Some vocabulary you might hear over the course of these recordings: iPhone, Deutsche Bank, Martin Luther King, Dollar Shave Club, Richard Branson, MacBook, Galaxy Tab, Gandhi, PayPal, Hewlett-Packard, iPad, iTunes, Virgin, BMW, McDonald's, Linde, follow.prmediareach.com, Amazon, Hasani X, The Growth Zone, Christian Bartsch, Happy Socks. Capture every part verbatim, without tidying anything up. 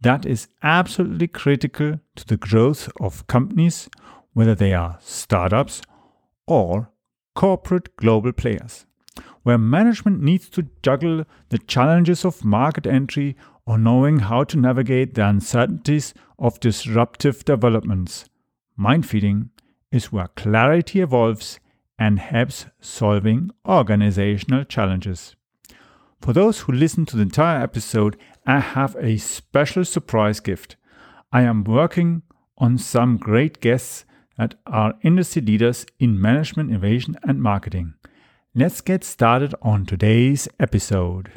That is absolutely critical to the growth of companies, whether they are startups or corporate global players, where management needs to juggle the challenges of market entry or knowing how to navigate the uncertainties of disruptive developments. Mind feeding is where clarity evolves and helps solving organizational challenges. For those who listen to the entire episode, I have a special surprise gift. I am working on some great guests that are industry leaders in management, innovation, and marketing. Let's get started on today's episode.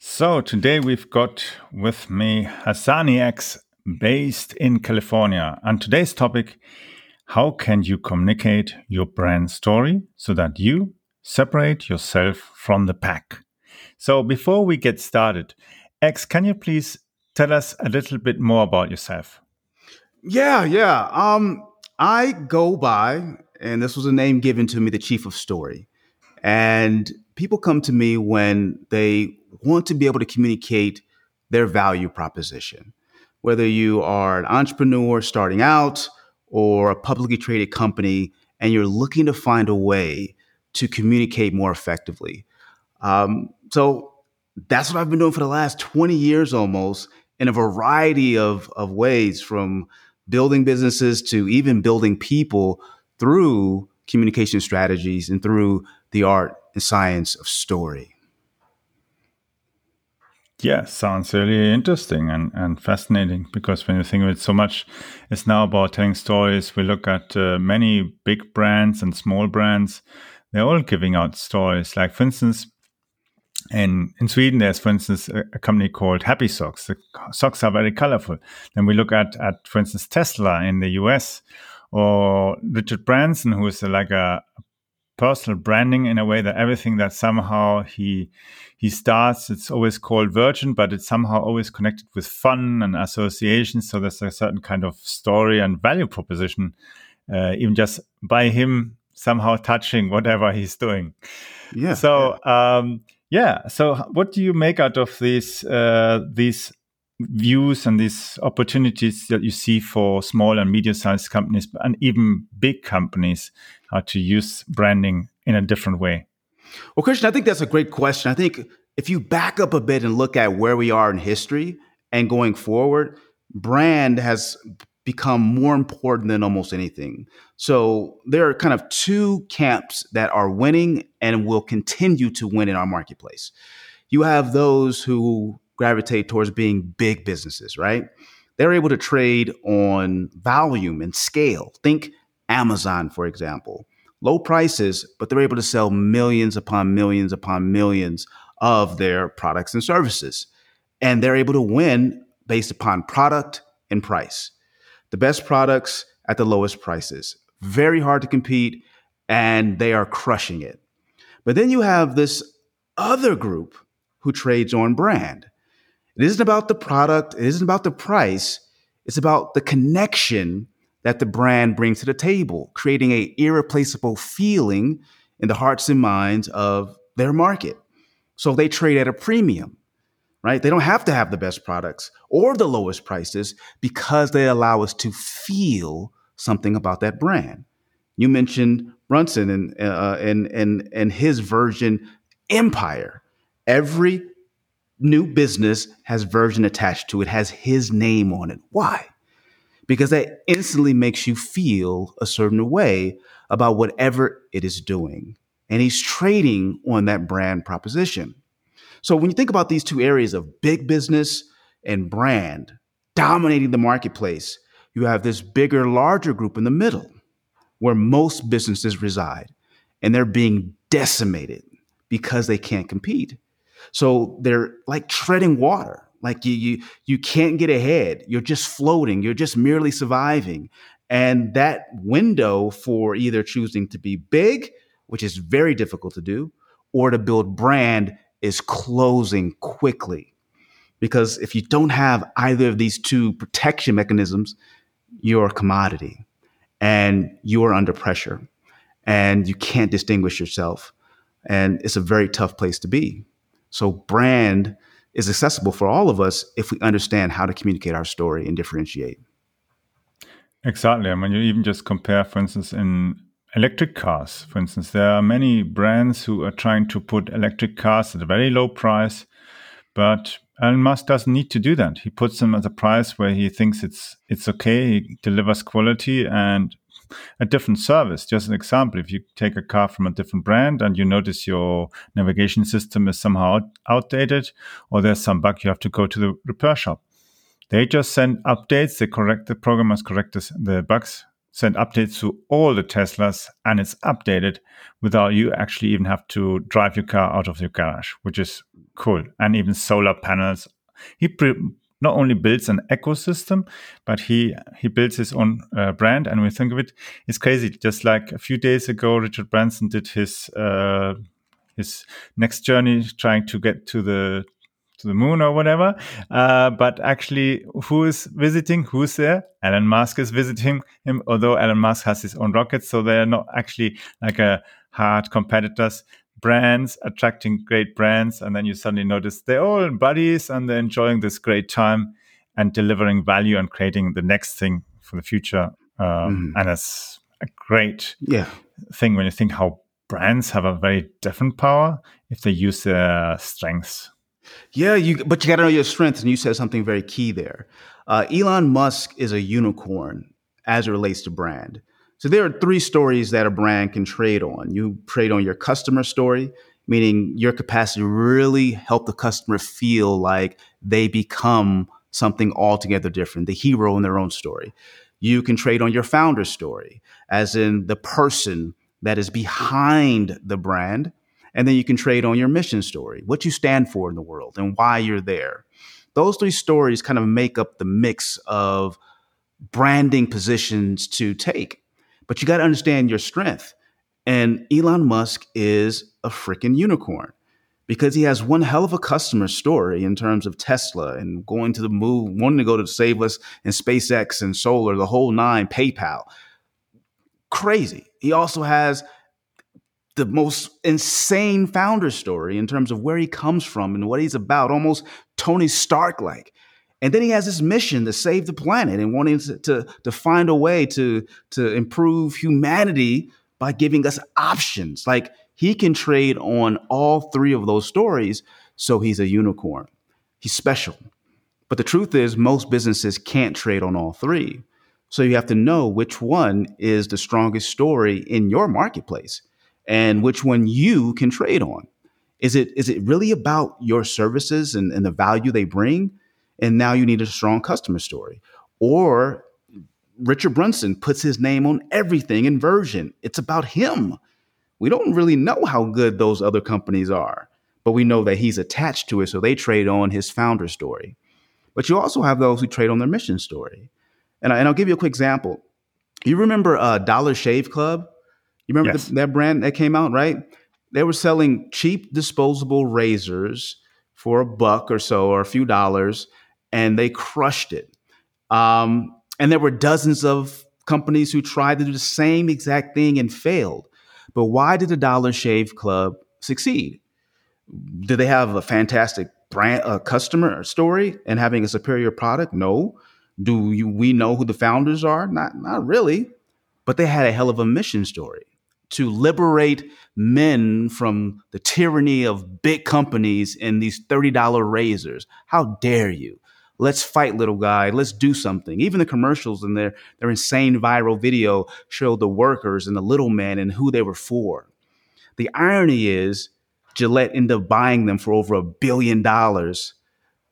So today we've got with me Hasani X, based in California. And today's topic, how can you communicate your brand story so that you separate yourself from the pack? So before we get started, X, can you please tell us a little bit more about yourself? Yeah, yeah. Um, I go by, and this was a name given to me, the Chief of Story. And people come to me when they want to be able to communicate their value proposition. Whether you are an entrepreneur starting out or a publicly traded company, and you're looking to find a way to communicate more effectively. Um, so that's what I've been doing for the last twenty years almost, in a variety of, of ways, from building businesses to even building people through communication strategies and through the art and science of story. Yeah, sounds really interesting and, and fascinating, because when you think of it, so much is now about telling stories. We look at uh, many big brands and small brands. They're all giving out stories. Like, for instance, in, in Sweden, there's, for instance, a, a company called Happy Socks. The socks are very colorful. Then we look at, at, for instance, Tesla in the U S, or Richard Branson, who is like a personal branding, in a way that everything that somehow he he starts, it's always called Virgin, but it's somehow always connected with fun and associations. So there's a certain kind of story and value proposition, uh, even just by him somehow touching whatever he's doing. Yeah. So yeah. Um, yeah. So what do you make out of these uh, these views and these opportunities that you see for small and medium-sized companies and even big companies, how to use branding in a different way? Well, Christian, I think that's a great question. I think if you back up a bit and look at where we are in history and going forward, brand has become more important than almost anything. So there are kind of two camps that are winning and will continue to win in our marketplace. You have those who gravitate towards being big businesses, right? They're able to trade on volume and scale. Think Amazon, for example, low prices, but they're able to sell millions upon millions upon millions of their products and services. And they're able to win based upon product and price. The best products at the lowest prices. Very hard to compete, and they are crushing it. But then you have this other group who trades on brand. It isn't about the product. It isn't about the price. It's about the connection that the brand brings to the table, creating an irreplaceable feeling in the hearts and minds of their market. So they trade at a premium, right? They don't have to have the best products or the lowest prices because they allow us to feel something about that brand. You mentioned Brunson and uh, and and and his Virgin empire. Every new business has Virgin attached to it, has his name on it. Why? Because that instantly makes you feel a certain way about whatever it is doing. And he's trading on that brand proposition. So when you think about these two areas of big business and brand dominating the marketplace, you have this bigger, larger group in the middle where most businesses reside, and they're being decimated because they can't compete. So they're like treading water. Like you, you, you can't get ahead. You're just floating. You're just merely surviving. And that window for either choosing to be big, which is very difficult to do, or to build brand is closing quickly. Because if you don't have either of these two protection mechanisms, you're a commodity and you're under pressure and you can't distinguish yourself. And it's a very tough place to be. So brand is accessible for all of us if we understand how to communicate our story and differentiate. Exactly. I mean, you even just compare, for instance, in electric cars. For instance, there are many brands who are trying to put electric cars at a very low price, but Elon Musk doesn't need to do that. He puts them at a price where he thinks it's it's okay. He delivers quality and a different service. Just an example, if you take a car from a different brand and you notice your navigation system is somehow out- outdated or there's some bug, you have to go to the repair shop. They just send updates. They correct the programmers, correct this, the bugs, send updates to all the Teslas, and it's updated without you actually even have to drive your car out of your garage, which is cool. And even solar panels. He pre- not only builds an ecosystem, but he, he builds his own uh, brand. And we think of it, it's crazy. Just like a few days ago, Richard Branson did his uh, his next journey, trying to get to the to the moon or whatever. Uh, but actually, who is visiting? Who's there? Elon Musk is visiting him, although Elon Musk has his own rockets. So they're not actually like a hard competitors. Brands attracting great brands, and then you suddenly notice they're all buddies and they're enjoying this great time and delivering value and creating the next thing for the future. Um, mm. And it's a great yeah. thing when you think how brands have a very different power if they use their strengths. Yeah, you, but you got to know your strengths, and you said something very key there. Uh, Elon Musk is a unicorn as it relates to brand. So there are three stories that a brand can trade on. You trade on your customer story, meaning your capacity to really help the customer feel like they become something altogether different, the hero in their own story. You can trade on your founder story, as in the person that is behind the brand. And then you can trade on your mission story, what you stand for in the world and why you're there. Those three stories kind of make up the mix of branding positions to take. But you got to understand your strength. And Elon Musk is a freaking unicorn because he has one hell of a customer story in terms of Tesla and going to the moon, wanting to go to save us and SpaceX and solar, the whole nine, PayPal. Crazy. He also has the most insane founder story in terms of where he comes from and what he's about, almost Tony Stark-like. And then he has this mission to save the planet and wanting to, to, to find a way to, to improve humanity by giving us options. Like he can trade on all three of those stories. So he's a unicorn. He's special. But the truth is most businesses can't trade on all three. So you have to know which one is the strongest story in your marketplace and which one you can trade on. Is it is it really about your services and, and the value they bring? And now you need a strong customer story. Or Richard Branson puts his name on everything in Virgin. It's about him. We don't really know how good those other companies are, but we know that he's attached to it, so they trade on his founder story. But you also have those who trade on their mission story. And, I, and I'll give you a quick example. You remember uh, Dollar Shave Club? You remember yes. the, that brand that came out, right? They were selling cheap disposable razors for a buck or so or a few dollars, and they crushed it. Um, and there were dozens of companies who tried to do the same exact thing and failed. But why did the Dollar Shave Club succeed? Did they have a fantastic brand, uh, customer story and having a superior product? No. Do you, we know who the founders are? Not, not really. But they had a hell of a mission story to liberate men from the tyranny of big companies and these thirty dollar razors. How dare you? Let's fight, little guy. Let's do something. Even the commercials in their, their insane viral video showed the workers and the little men and who they were for. The irony is Gillette ended up buying them for over a billion dollars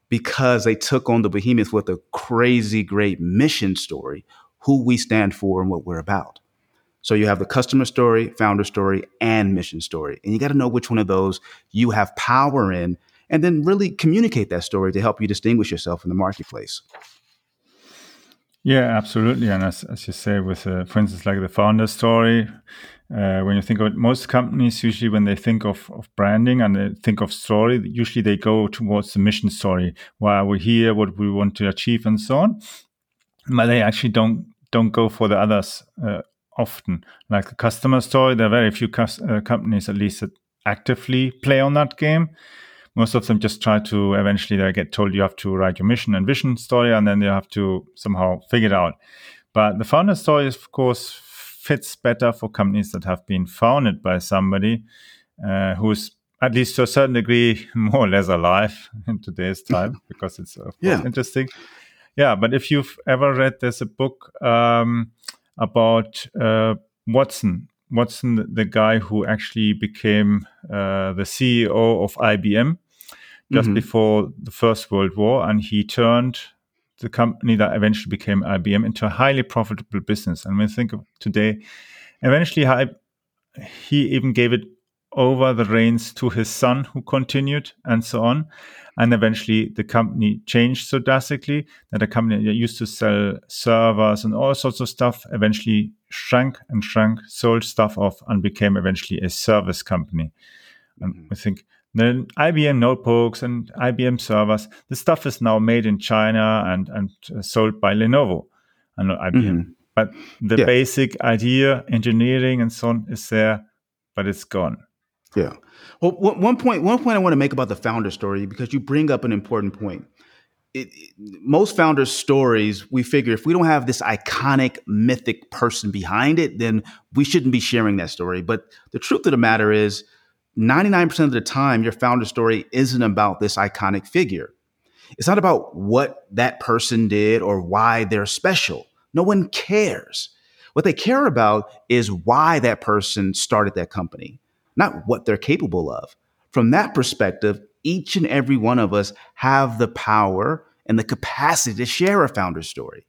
because they took on the behemoth with a crazy great mission story, who we stand for and what we're about. So you have the customer story, founder story, and mission story. And you got to know which one of those you have power in, and then really communicate that story to help you distinguish yourself in the marketplace. Yeah, absolutely. And as, as you say, with, uh, for instance, like the founder story, uh, when you think of it, most companies, usually when they think of, of branding and they think of story, usually they go towards the mission story. Why are we here? What we want to achieve and so on. But they actually don't, don't go for the others uh, often. Like the customer story, there are very few cus- uh, companies, at least, that actively play on that game. Most of them just try to eventually they get told you have to write your mission and vision story, and then you have to somehow figure it out. But the founder story, of course, fits better for companies that have been founded by somebody uh, who's at least to a certain degree more or less alive in today's time, because it's, of yeah. course, interesting. Yeah, but if you've ever read, there's a book um, about uh, Watson. Watson, the guy who actually became uh, the C E O of I B M. Just mm-hmm. before the First World War, and he turned the company that eventually became I B M into a highly profitable business. And when you think of today, eventually he even gave it over the reins to his son, who continued, and so on. And eventually the company changed so drastically that a company that used to sell servers and all sorts of stuff eventually shrank and shrank, sold stuff off, and became eventually a service company. And mm-hmm. I think then I B M notebooks and I B M servers, this stuff is now made in China and, and sold by Lenovo and not I B M. Mm-hmm. But the yeah. basic idea, engineering and so on, is there, but it's gone. Yeah. Well, one point, one point I want to make about the founder story, because you bring up an important point. It, it, most founders' stories, we figure if we don't have this iconic, mythic person behind it, then we shouldn't be sharing that story. But the truth of the matter is ninety-nine percent of the time, your founder story isn't about this iconic figure. It's not about what that person did or why they're special. No one cares. What they care about is why that person started that company, not what they're capable of. From that perspective, each and every one of us have the power and the capacity to share a founder story.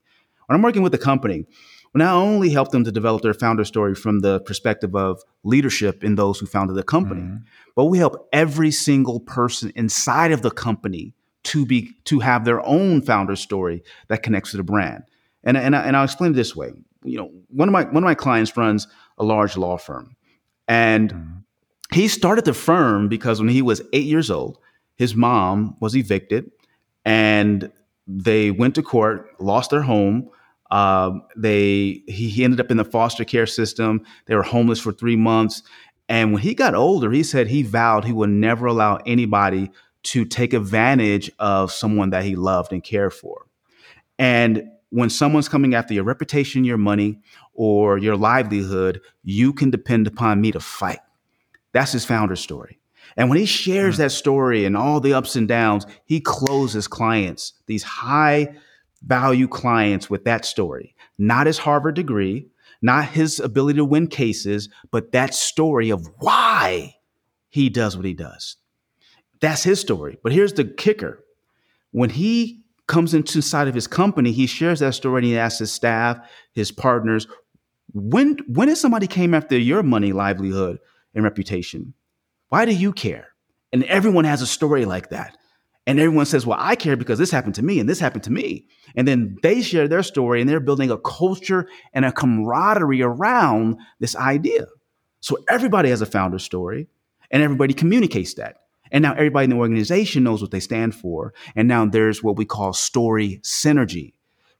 When I'm working with a company, we not only help them to develop their founder story from the perspective of leadership in those who founded the company, mm-hmm. but we help every single person inside of the company to be to have their own founder story that connects to the brand. And, and, I, and I'll explain it this way. You know, one of my one of my clients runs a large law firm, and mm-hmm. he started the firm because when he was eight years old, his mom was evicted and they went to court, lost their home. Uh, they he, he ended up in the foster care system. They were homeless for three months. And when he got older, he said he vowed he would never allow anybody to take advantage of someone that he loved and cared for. And when someone's coming after your reputation, your money, or your livelihood, you can depend upon me to fight. That's his founder story. And when he shares that story and all the ups and downs, he closes clients, these high value clients, with that story. Not his Harvard degree, not his ability to win cases, but that story of why he does what he does. That's his story. But here's the kicker. When he comes into inside of his company, he shares that story and he asks his staff, his partners, when when has somebody came after your money, livelihood, and reputation? Why do you care? And everyone has a story like that. And everyone says, well, I care because this happened to me and this happened to me. And then they share their story and they're building a culture and a camaraderie around this idea. So everybody has a founder story and everybody communicates that. And now everybody in the organization knows what they stand for. And now there's what we call story synergy,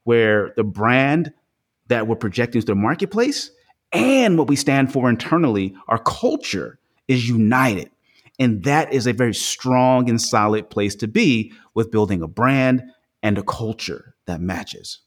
where the brand that we're projecting to the marketplace and what we stand for internally, our culture, is united. And that is a very strong and solid place to be with building a brand and a culture that matches.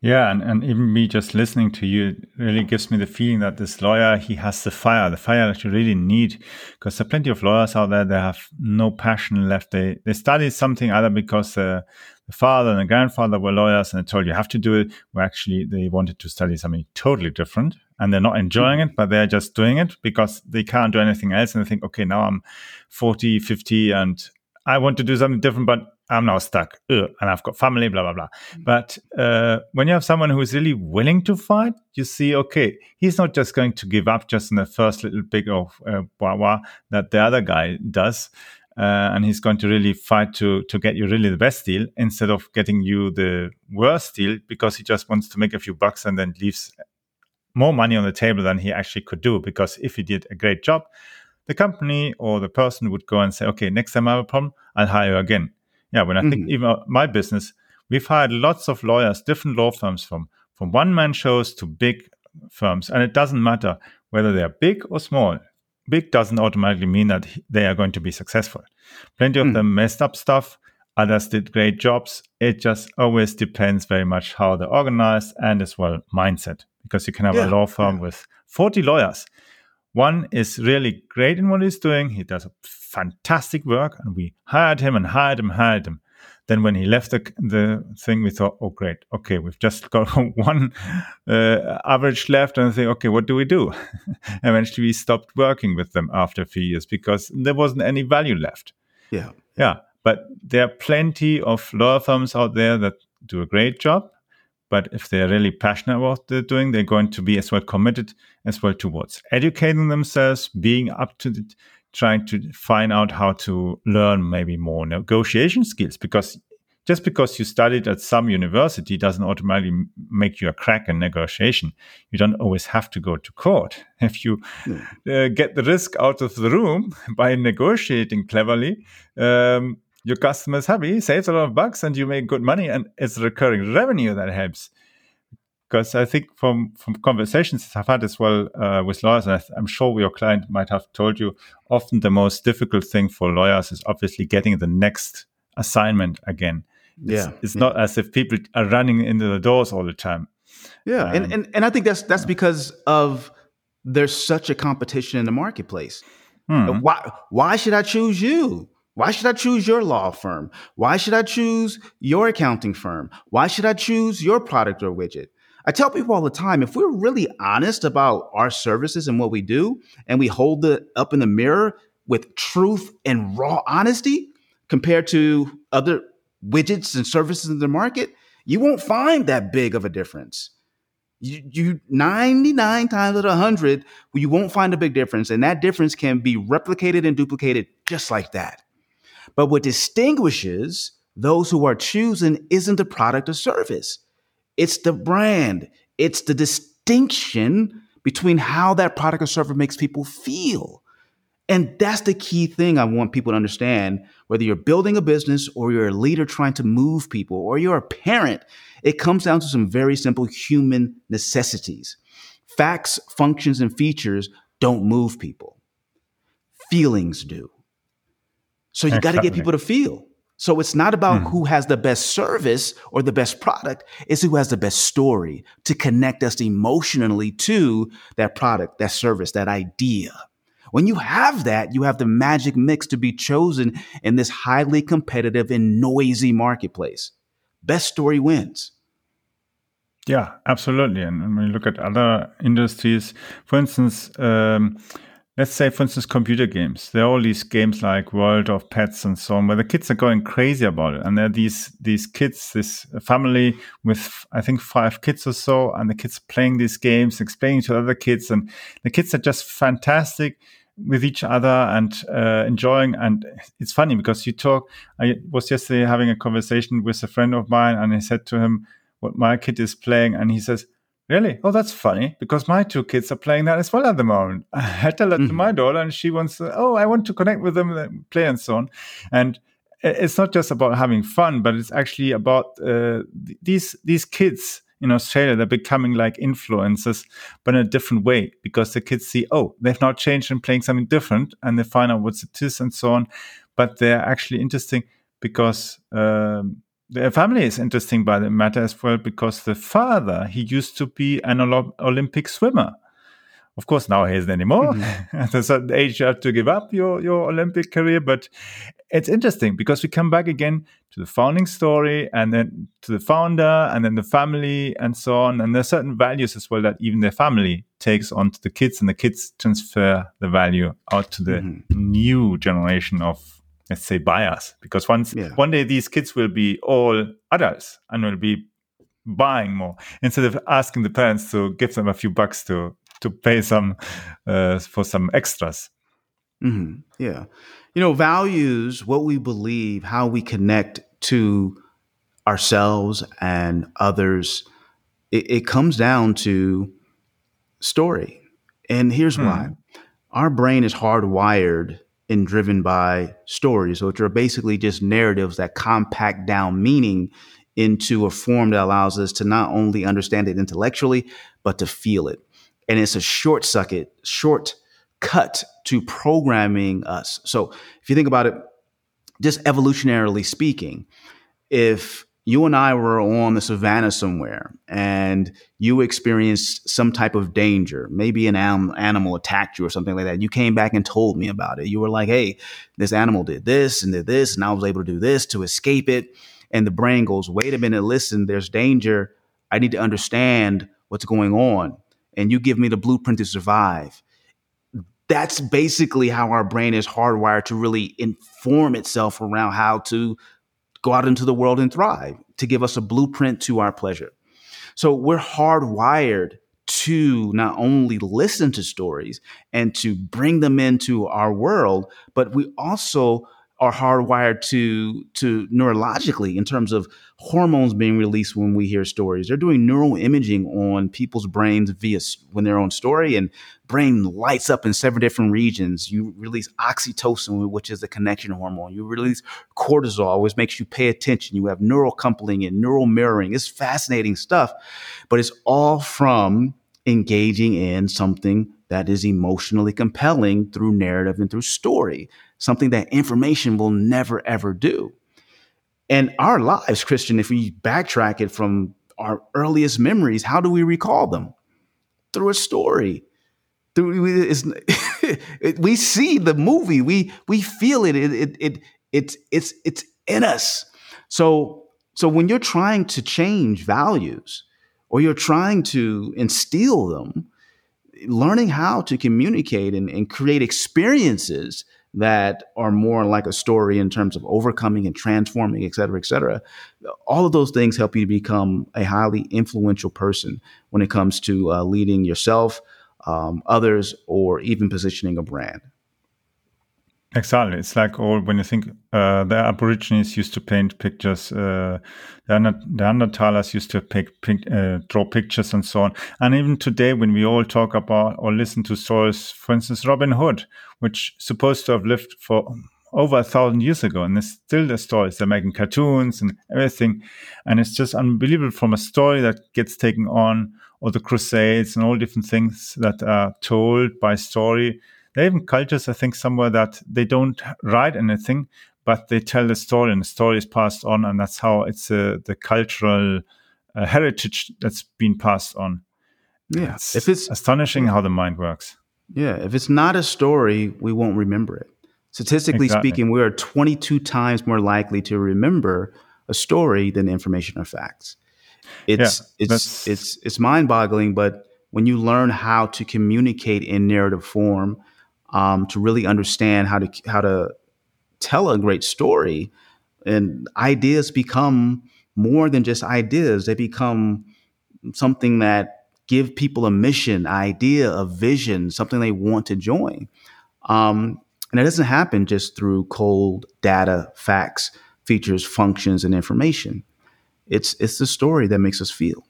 Yeah, and, and even me just listening to you really gives me the feeling that this lawyer, he has the fire, the fire that you really need. Because there are plenty of lawyers out there that have no passion left. They they studied something either because uh, the father and the grandfather were lawyers and they told you have to do it, where actually they wanted to study something totally different. And they're not enjoying it, but they're just doing it because they can't do anything else. And they think, okay, now I'm forty, fifty, and I want to do something different, but I'm now stuck. Ugh, and I've got family, blah, blah, blah. But uh, when you have someone who is really willing to fight, you see, okay, he's not just going to give up just in the first little bit of uh, wah, wah that the other guy does. Uh, and he's going to really fight to to get you really the best deal instead of getting you the worst deal because he just wants to make a few bucks and then leaves more money on the table than he actually could do. Because if he did a great job, the company or the person would go and say, okay, next time I have a problem, I'll hire you again. Yeah, when I mm-hmm. think even my business, we've hired lots of lawyers, different law firms from, from one-man shows to big firms. And it doesn't matter whether they are big or small. Big doesn't automatically mean that they are going to be successful. Plenty of mm. them messed up stuff. Others did great jobs. It just always depends very much how they're organized and as well mindset. Because you can have yeah. a law firm yeah. with forty lawyers. One is really great in what he's doing. He does fantastic work. And we hired him and hired him, hired him. Then when he left the, the thing, we thought, oh, great. Okay, we've just got one uh, average left. And I think, okay, what do we do? Eventually, we stopped working with them after a few years because there wasn't any value left. Yeah. Yeah. But there are plenty of law firms out there that do a great job. But if they're really passionate about what they're doing, they're going to be as well committed as well towards educating themselves, being up to it, trying to find out how to learn maybe more negotiation skills. Because just because you studied at some university doesn't automatically make you a crack in negotiation. You don't always have to go to court. If you uh, get the risk out of the room by negotiating cleverly, um, your customer is happy, saves a lot of bucks, and you make good money, and it's recurring revenue that helps. Because I think from, from conversations I've had as well uh, with lawyers, and I th- I'm sure your client might have told you, often the most difficult thing for lawyers is obviously getting the next assignment again. It's, yeah, it's yeah. not as if people are running into the doors all the time. Yeah, um, and, and, and I think that's that's yeah. because of there's such a competition in the marketplace. Hmm. Why why should I choose you? Why should I choose your law firm? Why should I choose your accounting firm? Why should I choose your product or widget? I tell people all the time, if we're really honest about our services and what we do, and we hold it up in the mirror with truth and raw honesty compared to other widgets and services in the market, you won't find that big of a difference. You, you ninety-nine times out of one hundred, you won't find a big difference. And that difference can be replicated and duplicated just like that. But what distinguishes those who are choosing isn't the product or service. It's the brand. It's the distinction between how that product or service makes people feel. And that's the key thing I want people to understand. Whether you're building a business or you're a leader trying to move people or you're a parent, it comes down to some very simple human necessities. Facts, functions, and features don't move people. Feelings do. So you got to get people to feel. So it's not about mm. who has the best service or the best product. It's who has the best story to connect us emotionally to that product, that service, that idea. When you have that, you have the magic mix to be chosen in this highly competitive and noisy marketplace. Best story wins. Yeah, absolutely. And when you look at other industries, for instance, um, let's say, for instance, computer games. There are all these games like World of Pets and so on, where the kids are going crazy about it. And there are these these kids, this family with, I think, five kids or so, and the kids playing these games, explaining to other kids. And the kids are just fantastic with each other and uh, enjoying. And it's funny because you talk. I was yesterday having a conversation with a friend of mine, and I said to him what my kid is playing. And he says, "Really? Oh, that's funny, because my two kids are playing that as well at the moment." I tell that mm-hmm. to my daughter, and she wants to, oh, I want to connect with them and play and so on. And it's not just about having fun, but it's actually about uh, these these kids in Australia, they're becoming like influencers, but in a different way, because the kids see, oh, they've now changed and playing something different, and they find out what it is and so on. But they're actually interesting because... Um, The family is interesting by the matter as well, because the father, he used to be an Olympic swimmer. Of course, now he isn't anymore. Mm-hmm. At a certain age, you have to give up your, your Olympic career. But it's interesting because we come back again to the founding story, and then to the founder, and then the family, and so on. And there are certain values as well that even the family takes on to the kids, and the kids transfer the value out to the mm-hmm. new generation of, let's say, buyers, because once yeah. one day these kids will be all adults and will be buying more instead of asking the parents to give them a few bucks to to pay some uh, for some extras. Mm-hmm. Yeah, you know, values, what we believe, how we connect to ourselves and others. It, it comes down to story, and here's hmm. why: our brain is hardwired and driven by stories, which are basically just narratives that compact down meaning into a form that allows us to not only understand it intellectually, but to feel it. And it's a short circuit, short cut to programming us. So if you think about it, just evolutionarily speaking, if you and I were on the savannah somewhere and you experienced some type of danger, maybe an am- animal attacked you or something like that. You came back and told me about it. You were like, hey, this animal did this and did this, and I was able to do this to escape it. And the brain goes, wait a minute, listen, there's danger. I need to understand what's going on. And you give me the blueprint to survive. That's basically how our brain is hardwired to really inform itself around how to go out into the world and thrive, to give us a blueprint to our pleasure. So we're hardwired to not only listen to stories and to bring them into our world, but we also are hardwired to, to neurologically, in terms of hormones being released when we hear stories. They're doing neural imaging on people's brains via when they're on story, and brain lights up in seven different regions. You release oxytocin, which is the connection hormone. You release cortisol, which makes you pay attention. You have neural coupling and neural mirroring. It's fascinating stuff, but it's all from engaging in something that is emotionally compelling through narrative and through story, something that information will never, ever do. And our lives, Christian, if we backtrack it from our earliest memories, how do we recall them? Through a story. Through, it's, we see the movie. We we feel it. It it it it's it's it's in us. So so when you're trying to change values, or you're trying to instill them, learning how to communicate and, and create experiences that are more like a story in terms of overcoming and transforming, et cetera, et cetera. All of those things help you to become a highly influential person when it comes to uh, leading yourself, um, others, or even positioning a brand. Exactly. It's like all when you think uh, the Aborigines used to paint pictures, uh, the Neanderthalers used to pick, pick, uh, draw pictures and so on. And even today, when we all talk about or listen to stories, for instance, Robin Hood, which is supposed to have lived for over a thousand years ago, and there's still the stories. They're making cartoons and everything. And it's just unbelievable, from a story that gets taken on, or the Crusades and all different things that are told by story. There are even cultures, I think, somewhere that they don't write anything, but they tell the story, and the story is passed on, and that's how it's uh, the cultural uh, heritage that's been passed on. Yeah, it's, if it's astonishing how the mind works. Yeah, if it's not a story, we won't remember it. Statistically exactly. speaking, we are twenty-two times more likely to remember a story than information or facts. It's yeah, it's it's it's mind-boggling, but when you learn how to communicate in narrative form, um, to really understand how to how to tell a great story. And ideas become more than just ideas. They become something that give people a mission, idea, a vision, something they want to join. Um, and it doesn't happen just through cold data, facts, features, functions, and information. It's it's the story that makes us feel.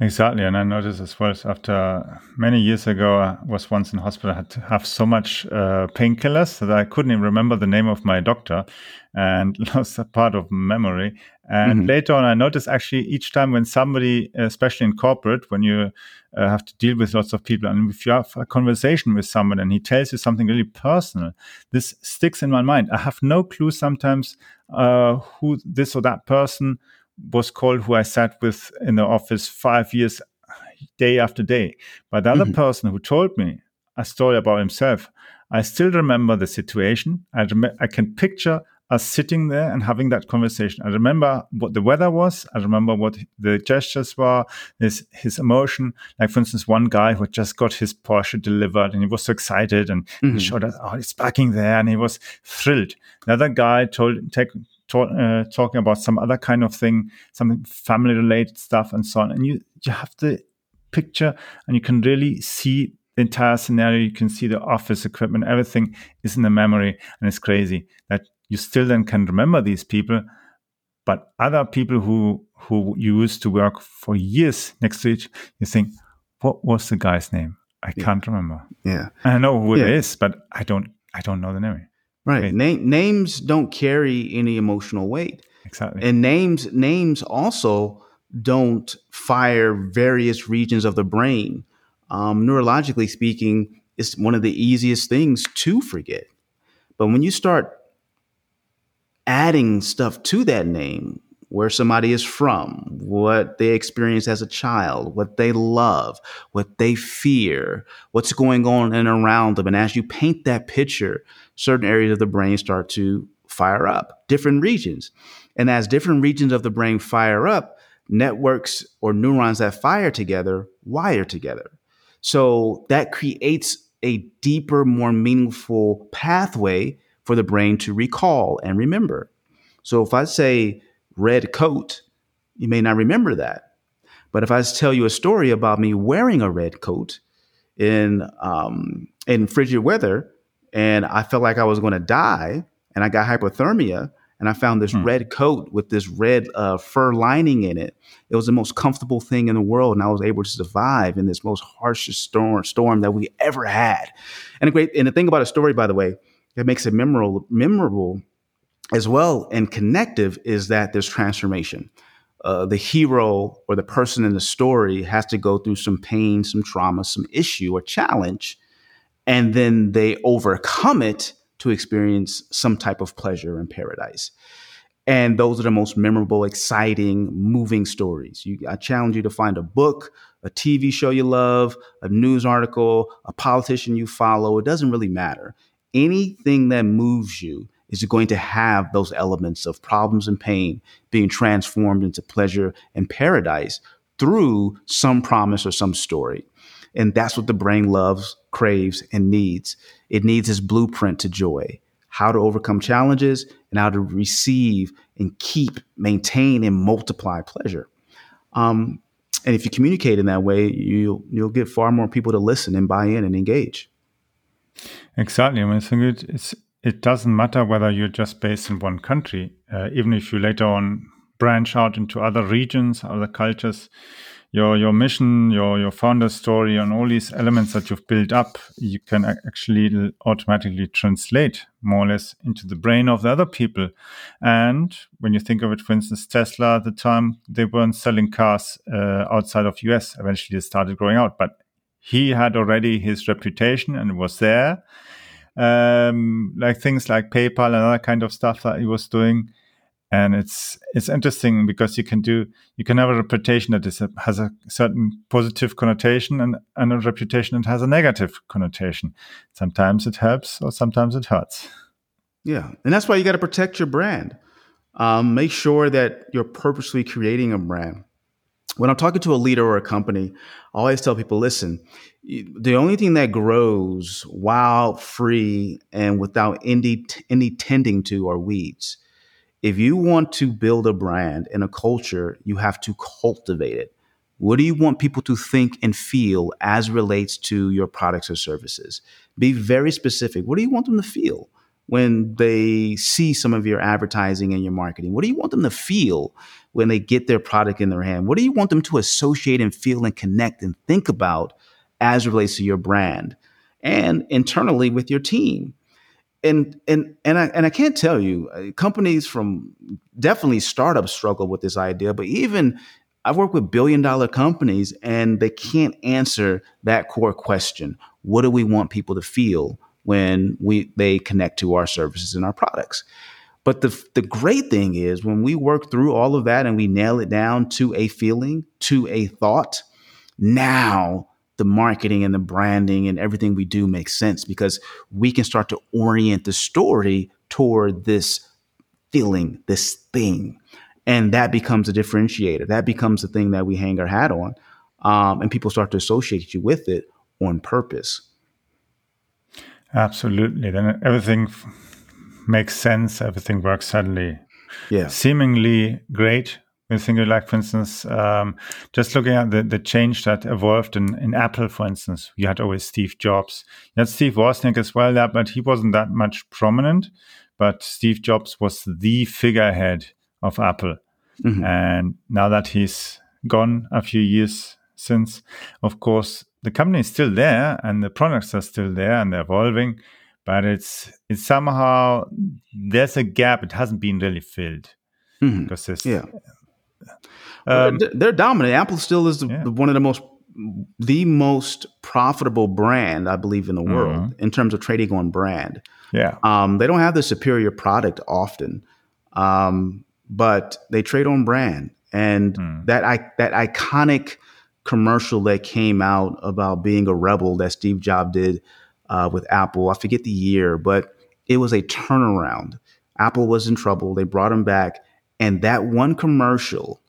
Exactly. And I noticed as well, after many years ago, I was once in hospital, I had to have so much uh, painkillers that I couldn't even remember the name of my doctor and lost a part of memory. And mm-hmm. later on, I noticed actually each time when somebody, especially in corporate, when you uh, have to deal with lots of people, and if you have a conversation with someone and he tells you something really personal, this sticks in my mind. I have no clue sometimes uh, who this or that person was called, who I sat with in the office five years, day after day. But the mm-hmm. other person who told me a story about himself, I still remember the situation. I rem- I can picture us sitting there and having that conversation. I remember what the weather was. I remember what the gestures were, his, his emotion. Like, for instance, one guy who just got his Porsche delivered and he was so excited and mm-hmm. he showed us, oh, it's parking there, and he was thrilled. Another guy told, take, Uh, talking about some other kind of thing, some family-related stuff and so on. And you, you have the picture and you can really see the entire scenario. You can see the office equipment. Everything is in the memory, and it's crazy that you still then can remember these people. But other people who, who you used to work for years next to each, you think, what was the guy's name? I yeah. can't remember. Yeah, I know who yeah. it is, but I don't, I don't know the name. Right. Name, names don't carry any emotional weight. Exactly. And names names also don't fire various regions of the brain. Um, neurologically speaking, it's one of the easiest things to forget. But when you start adding stuff to that name, where somebody is from, what they experienced as a child, what they love, what they fear, what's going on and around them. And as you paint that picture, certain areas of the brain start to fire up, different regions. And as different regions of the brain fire up, networks or neurons that fire together wire together. So that creates a deeper, more meaningful pathway for the brain to recall and remember. So if I say red coat, you may not remember that. But if I tell you a story about me wearing a red coat in um, in frigid weather, and I felt like I was going to die, and I got hypothermia, and I found this hmm. red coat with this red uh, fur lining in it. It was the most comfortable thing in the world, and I was able to survive in this most harshest storm storm that we ever had. And a great and the thing about a story, by the way, that makes it memorable memorable. As well, and connective, is that there's transformation. Uh, the hero or the person in the story has to go through some pain, some trauma, some issue or challenge, and then they overcome it to experience some type of pleasure and paradise. And those are the most memorable, exciting, moving stories. You, I challenge you to find a book, a T V show you love, a news article, a politician you follow. It doesn't really matter. Anything that moves you is going to have those elements of problems and pain being transformed into pleasure and paradise through some promise or some story. And that's what the brain loves, craves, and needs. It needs this blueprint to joy, how to overcome challenges and how to receive and keep, maintain, and multiply pleasure. Um, and if you communicate in that way, you, you'll get far more people to listen and buy in and engage. Exactly. I mean, I think it's It doesn't matter whether you're just based in one country. Uh, even if you later on branch out into other regions, other cultures, your your mission, your your founder story, and all these elements that you've built up, you can actually automatically translate more or less into the brain of the other people. And when you think of it, for instance, Tesla at the time, they weren't selling cars uh, outside of U S. Eventually, they started growing out, but he had already his reputation and was there. Um, like things like PayPal and other kind of stuff that he was doing. And it's it's interesting because you can do you can have a reputation that is a, has a certain positive connotation and, and a reputation that has a negative connotation. Sometimes it helps or sometimes it hurts. Yeah, and that's why you got to protect your brand. Um, make sure that you're purposely creating a brand when I'm talking to a leader or a company, I always tell people, listen, the only thing that grows wild, free, and without any, any tending to are weeds. If you want to build a brand and a culture, you have to cultivate it. What do you want people to think and feel as relates to your products or services? Be very specific. What do you want them to feel when they see some of your advertising and your marketing? What do you want them to feel when they get their product in their hand? What do you want them to associate and feel and connect and think about as relates to your brand and internally with your team? And and and I and I can't tell you, companies from definitely startups struggle with this idea, but even I've worked with billion dollar companies and they can't answer that core question. What do we want people to feel when we they connect to our services and our products? But the the great thing is when we work through all of that and we nail it down to a feeling, to a thought, now the marketing and the branding and everything we do makes sense because we can start to orient the story toward this feeling, this thing. And that becomes a differentiator. That becomes the thing that we hang our hat on. Um, and people start to associate you with it on purpose. Absolutely. Then everything f- makes sense. Everything works suddenly. Yeah. Seemingly great. I think, like, for instance, um, just looking at the, the change that evolved in, in Apple, for instance, you had always Steve Jobs. You had Steve Wozniak as well, that, but he wasn't that much prominent. But Steve Jobs was the figurehead of Apple. Mm-hmm. And now that he's gone a few years since, of course, the company is still there and the products are still there and they're evolving, but it's it's somehow there's a gap. It hasn't been really filled. Mm-hmm. Because there's, yeah. Um, they're, they're dominant. Apple still is the, yeah. one of the most the most profitable brand, I believe, in the world mm-hmm. in terms of trading on brand. Yeah, um, they don't have the superior product often, um, but they trade on brand. And mm. that I, that iconic commercial that came out about being a rebel that Steve Jobs did uh, with Apple, I forget the year, but it was a turnaround. Apple was in trouble. They brought him back. And that one commercial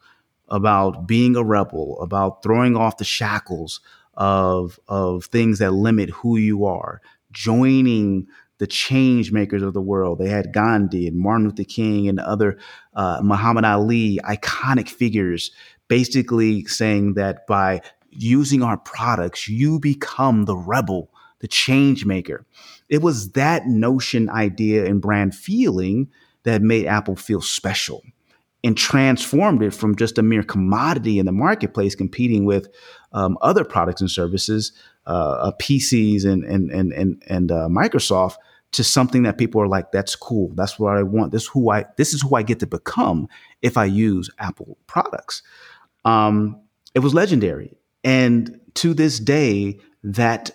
about being a rebel, about throwing off the shackles of, of things that limit who you are, joining the change makers of the world. They had Gandhi and Martin Luther King and other uh, Muhammad Ali, iconic figures, basically saying that by using our products, you become the rebel, the change maker. It was that notion, idea, and brand feeling that made Apple feel special and transformed it from just a mere commodity in the marketplace competing with um, other products and services, uh, P Cs and and and and, and uh, Microsoft, to something that people are like, that's cool. That's what I want. This who I this is who I get to become if I use Apple products. Um, it was legendary. And to this day, that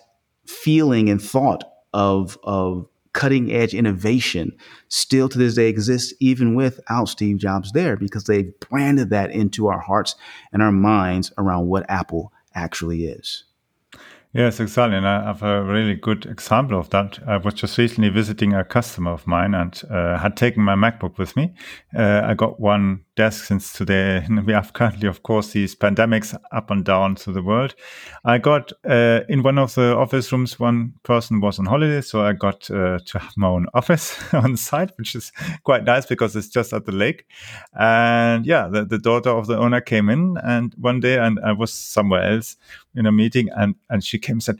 feeling and thought of of cutting edge innovation still to this day exists even without Steve Jobs there, because they branded that into our hearts and our minds around what Apple actually is. Yes, exactly. And I have a really good example of that. I was just recently visiting a customer of mine and uh, had taken my MacBook with me. Uh, I got one desk since today. We have currently, of course, these pandemics up and down through the world. I got uh, in one of the office rooms, one person was on holiday. So I got uh, to have my own office on site, which is quite nice because it's just at the lake. And yeah, the, the daughter of the owner came in and one day, and I was somewhere else in a meeting, and, and she came and said,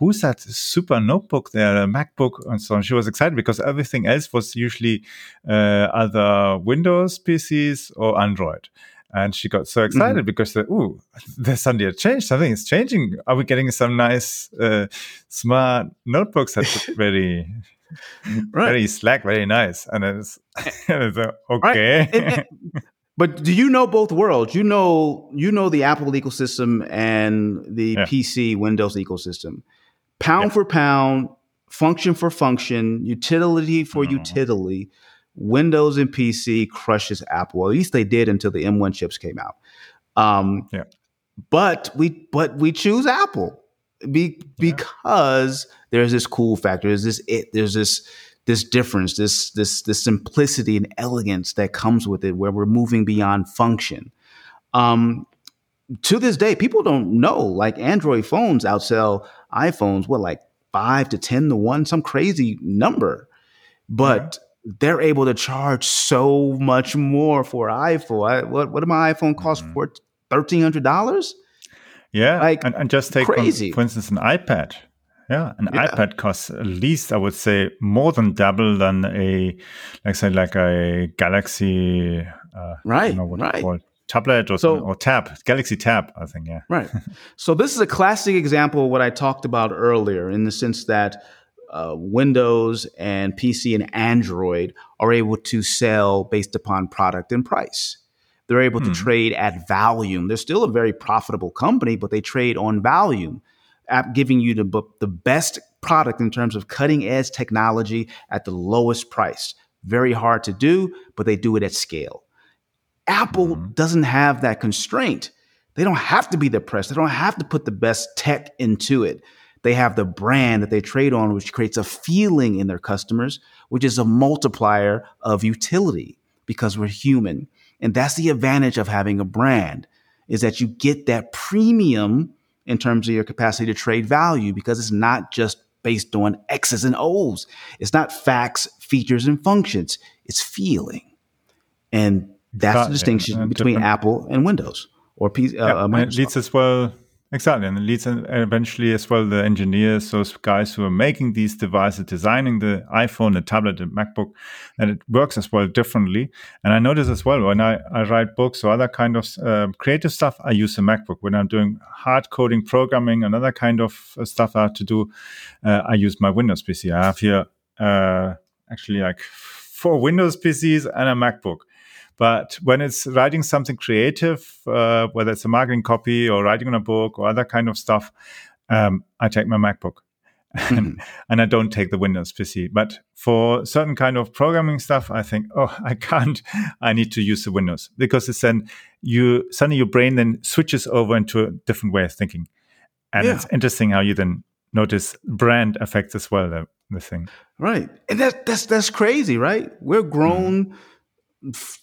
who's that super notebook there, a MacBook? And so on. She was excited because everything else was usually uh, either Windows P Cs or Android. And she got so excited mm-hmm. because, oh, there's suddenly a change. Something is changing. Are we getting some nice, uh, smart notebooks that look very... right. Very slack, very nice. And it's okay. Right. But do you know both worlds? You know, you know the Apple ecosystem and the yeah. P C Windows ecosystem. Pound yeah. for pound, function for function, utility for mm. utility, Windows and P C crushes Apple. At least they did until the M one chips came out. Um, yeah. But we but we choose Apple be, because yeah. there's this cool factor. There's this it. There's this. This difference, this this this simplicity and elegance that comes with it, where we're moving beyond function. Um, to this day, people don't know, like, Android phones outsell iPhones, what, like five to ten to one, some crazy number. But they're able to charge so much more for an iPhone. I, what, what did my iPhone cost mm-hmm. for? thirteen hundred dollars? Yeah. Like, and, and just take, crazy. One, for instance, an iPad. Yeah, an yeah. iPad costs at least, I would say, more than double than a, like say, like a Galaxy, uh, right, I don't know what right. it's called, tablet or so, or tab, Galaxy Tab, I think, yeah. Right. So this is a classic example of what I talked about earlier, in the sense that uh, Windows and P C and Android are able to sell based upon product and price. They're able hmm. to trade at volume. They're still a very profitable company, but they trade on volume. App giving you the the best product in terms of cutting edge technology at the lowest price. Very hard to do, but they do it at scale. Apple mm-hmm. doesn't have that constraint. They don't have to be the press. They don't have to put the best tech into it. They have the brand that they trade on, which creates a feeling in their customers, which is a multiplier of utility, because we're human. And that's the advantage of having a brand, is that you get that premium in terms of your capacity to trade value, because it's not just based on X's and O's. It's not facts, features, and functions. It's feeling. And that's exactly. the distinction and between different. Apple and Windows, or P- uh, yeah, Microsoft. And it leads as well, exactly, and it leads eventually as well the engineers, those guys who are making these devices, designing the iPhone, the tablet, the MacBook, and it works as well differently. And I notice as well, when I, I write books or other kind of uh, creative stuff, I use a MacBook. When I'm doing hard coding, programming, another kind of stuff I have to do, uh, I use my Windows P C. I have here uh, actually like four Windows P Cs and a MacBook. But when it's writing something creative, uh, whether it's a marketing copy or writing on a book or other kind of stuff, um, I take my MacBook mm-hmm. and, and I don't take the Windows P C. But for certain kind of programming stuff, I think, oh, I can't. I need to use the Windows, because it's then you suddenly your brain then switches over into a different way of thinking. And yeah. it's interesting how you then notice brand effects as well, the, the thing. Right. And that, that's, that's crazy, right? We're grown... Mm.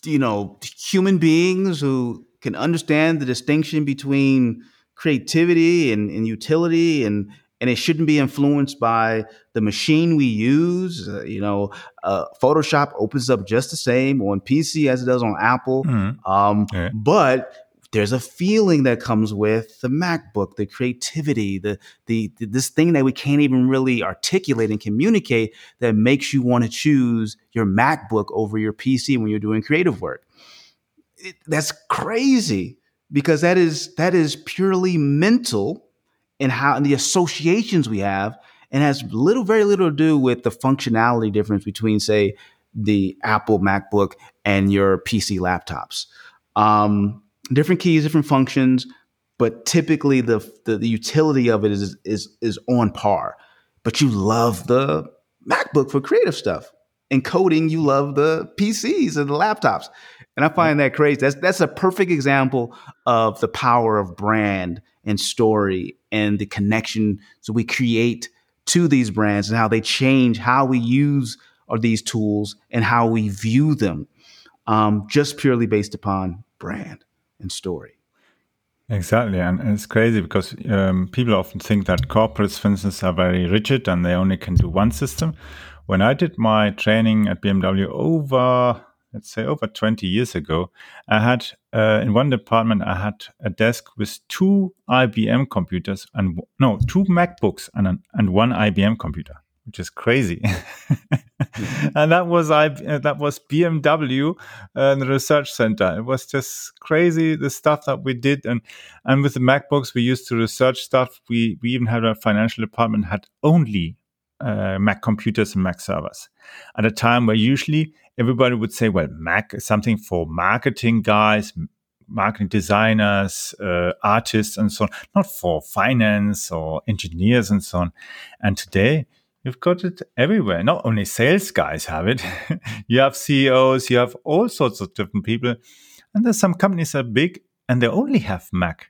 you know, human beings who can understand the distinction between creativity and, and utility, and, and it shouldn't be influenced by the machine we use. Uh, you know, uh, Photoshop opens up just the same on P C as it does on Apple. Mm-hmm. Um, yeah. But there's a feeling that comes with the MacBook, the creativity, the, the the this thing that we can't even really articulate and communicate, that makes you want to choose your MacBook over your P C when you're doing creative work. It, that's crazy, because that is that is purely mental in how and the associations we have, and has little, very little to do with the functionality difference between, say, the Apple MacBook and your P C laptops. Um, Different keys, different functions, but typically the, the the utility of it is is is on par. But you love the MacBook for creative stuff. In coding, you love the P Cs and the laptops. And I find that crazy. That's that's a perfect example of the power of brand and story and the connection that we create to these brands, and how they change how we use or these tools and how we view them, um, just purely based upon brand and story. Exactly. And it's crazy, because um, people often think that corporates, for instance, are very rigid and they only can do one system. When I did my training at B M W over, let's say, over twenty years ago, I had uh, in one department, I had a desk with two I B M computers and no, two MacBooks and, an, and one I B M computer, which is crazy. And that was I, that was B M W and uh, the research center. It was just crazy, the stuff that we did. And and with the MacBooks, we used to research stuff. We we even had a financial department had only uh, Mac computers and Mac servers, at a time where usually everybody would say, well, Mac is something for marketing guys, marketing designers, uh, artists, and so on, not for finance or engineers and so on. And today, you've got it everywhere. Not only sales guys have it. You have C E Os, you have all sorts of different people. And there's some companies that are big and they only have Mac.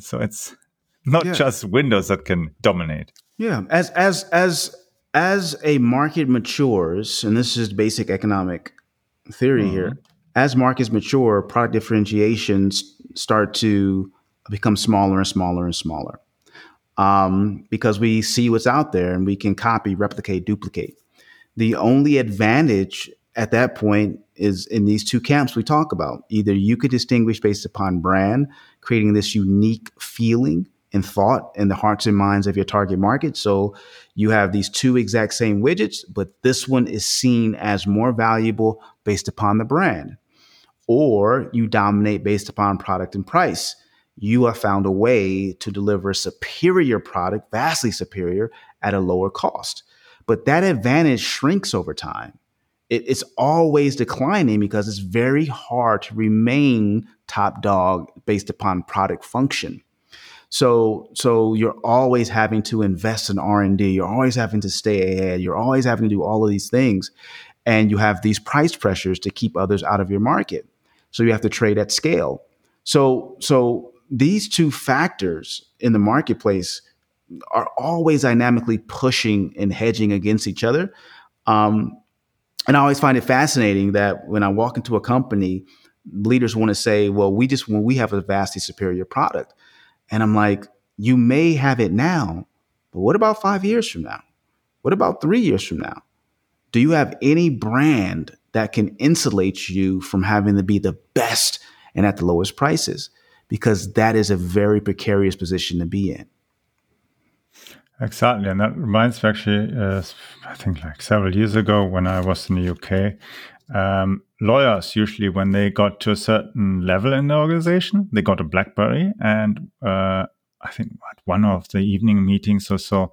So it's not yeah. just Windows that can dominate. Yeah. As as as as a market matures, and this is basic economic theory mm-hmm. here, as markets mature, product differentiations start to become smaller and smaller and smaller um, because we see what's out there and we can copy, replicate, duplicate. The only advantage at that point is in these two camps we talk about. Either you could distinguish based upon brand, creating this unique feeling and thought in the hearts and minds of your target market. So you have these two exact same widgets, but this one is seen as more valuable based upon the brand. Or you dominate based upon product and price. You have found a way to deliver a superior product, vastly superior, at a lower cost. But that advantage shrinks over time. It, it's always declining because it's very hard to remain top dog based upon product function. So, so you're always having to invest in R and D. You're always having to stay ahead. You're always having to do all of these things. And you have these price pressures to keep others out of your market. So you have to trade at scale. So, so these two factors in the marketplace are always dynamically pushing and hedging against each other. Um, and I always find it fascinating that when I walk into a company, leaders want to say, well, we just, well, we have a vastly superior product. And I'm like, you may have it now, but what about five years from now? What about three years from now? Do you have any brand that can insulate you from having to be the best and at the lowest prices? Because that is a very precarious position to be in. Exactly. And that reminds me actually, uh, I think like several years ago when I was in the U K, um, lawyers usually, when they got to a certain level in the organization, they got a BlackBerry. And uh, I think at one of the evening meetings or so,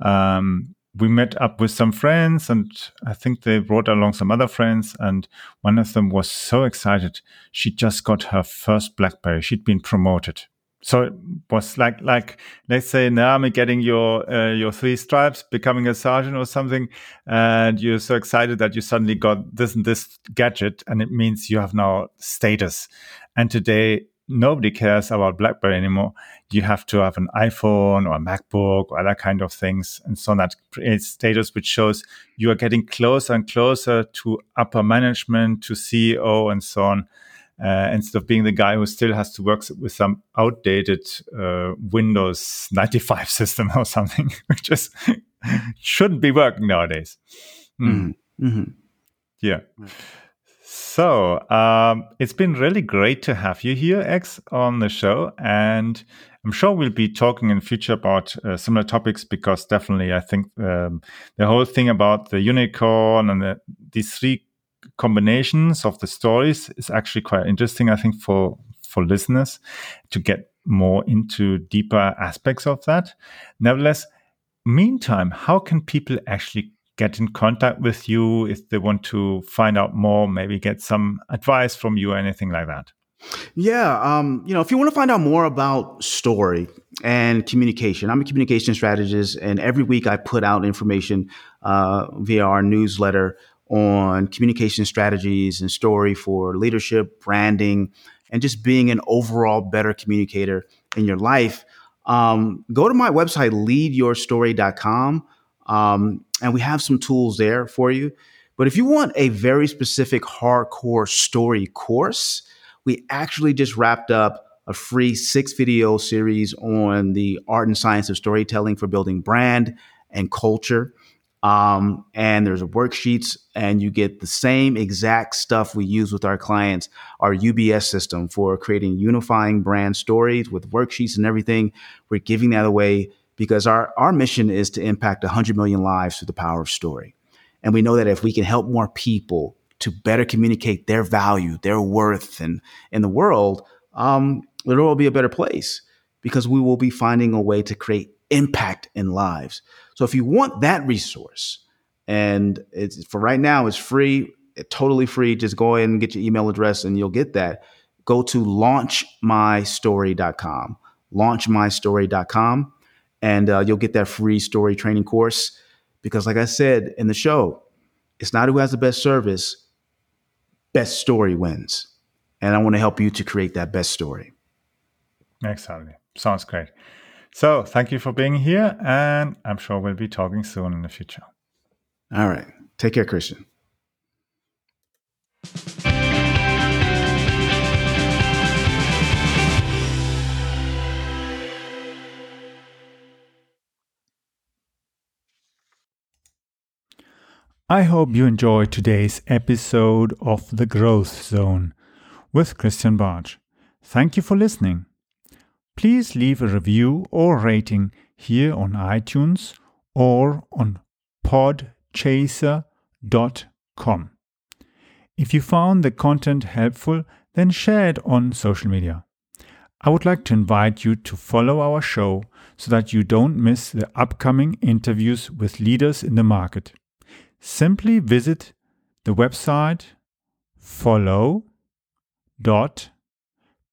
um, we met up with some friends, and I think they brought along some other friends, and one of them was so excited. She just got her first BlackBerry. She'd been promoted. So it was like, like let's say in the army, getting your uh, your three stripes, becoming a sergeant or something, and you're so excited that you suddenly got this and this gadget, and it means you have now status. And today, nobody cares about BlackBerry anymore. You have to have an iPhone or a MacBook or other kind of things. And so that creates status, which shows you are getting closer and closer to upper management, to C E O and so on. Uh, instead of being the guy who still has to work with some outdated uh, Windows ninety-five system or something, which just shouldn't be working nowadays. Mm. Mm-hmm. Yeah. So um, it's been really great to have you here, X, on the show. And I'm sure we'll be talking in the future about uh, similar topics, because definitely I think um, the whole thing about the unicorn and the, these three combinations of the stories is actually quite interesting, I think, for for listeners to get more into deeper aspects of that. Nevertheless, meantime, how can people actually get in contact with you if they want to find out more, maybe get some advice from you or anything like that? Yeah. Um, you know, if you want to find out more about story and communication, I'm a communication strategist, and every week I put out information uh, via our newsletter on communication strategies and story for leadership, branding, and just being an overall better communicator in your life. Um, go to my website, lead your story dot com. Um, and we have some tools there for you. But if you want a very specific hardcore story course, we actually just wrapped up a free six video series on the art and science of storytelling for building brand and culture. Um, and there's worksheets, and you get the same exact stuff we use with our clients, our U B S system for creating unifying brand stories with worksheets and everything. We're giving that away, because our, our mission is to impact one hundred million lives through the power of story. And we know that if we can help more people to better communicate their value, their worth, and in the world, um, the world will be a better place, because we will be finding a way to create impact in lives. So if you want that resource, and it's, for right now, it's free, totally free. Just go ahead and get your email address and you'll get that. Go to launch my story dot com, launch my story dot com. And uh, you'll get that free story training course, because like I said in the show, it's not who has the best service, best story wins. And I want to help you to create that best story. Excellent. Sounds great. So thank you for being here, and I'm sure we'll be talking soon in the future. All right. Take care, Christian. I hope you enjoyed today's episode of The Growth Zone with Christian Bartsch. Thank you for listening. Please leave a review or rating here on iTunes or on podchaser dot com. If you found the content helpful, then share it on social media. I would like to invite you to follow our show so that you don't miss the upcoming interviews with leaders in the market. Simply visit the website follow dot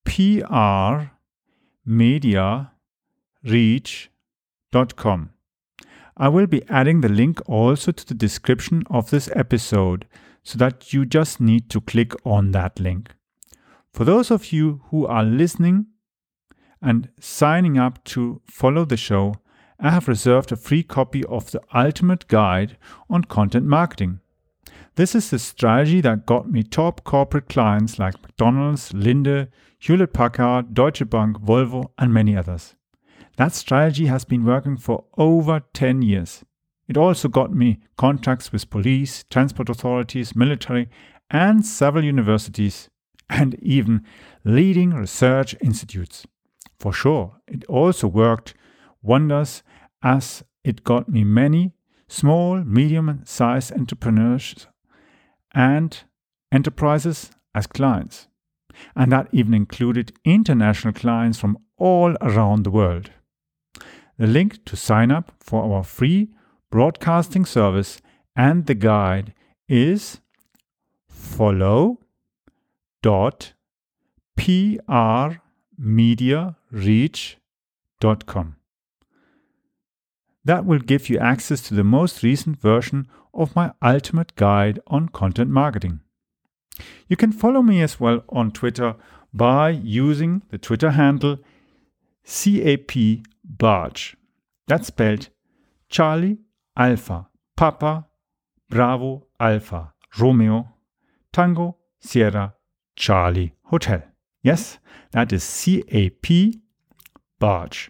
p r media reach dot com. I will be adding the link also to the description of this episode so that you just need to click on that link. For those of you who are listening and signing up to follow the show, I have reserved a free copy of the Ultimate Guide on Content Marketing. This is the strategy that got me top corporate clients like McDonald's, Linde, Hewlett-Packard, Deutsche Bank, Volvo and many others. That strategy has been working for over ten years. It also got me contacts with police, transport authorities, military and several universities, and even leading research institutes. For sure, it also worked wonders as it got me many small, medium-sized entrepreneurs and enterprises as clients. And that even included international clients from all around the world. The link to sign up for our free broadcasting service and the guide is follow dot p r media reach dot com. That will give you access to the most recent version of my Ultimate Guide on Content Marketing. You can follow me as well on Twitter by using the Twitter handle C A P Bartsch. That's spelled Charlie Alpha Papa Bravo Alpha Romeo Tango Sierra Charlie Hotel. Yes, that is C A P Bartsch.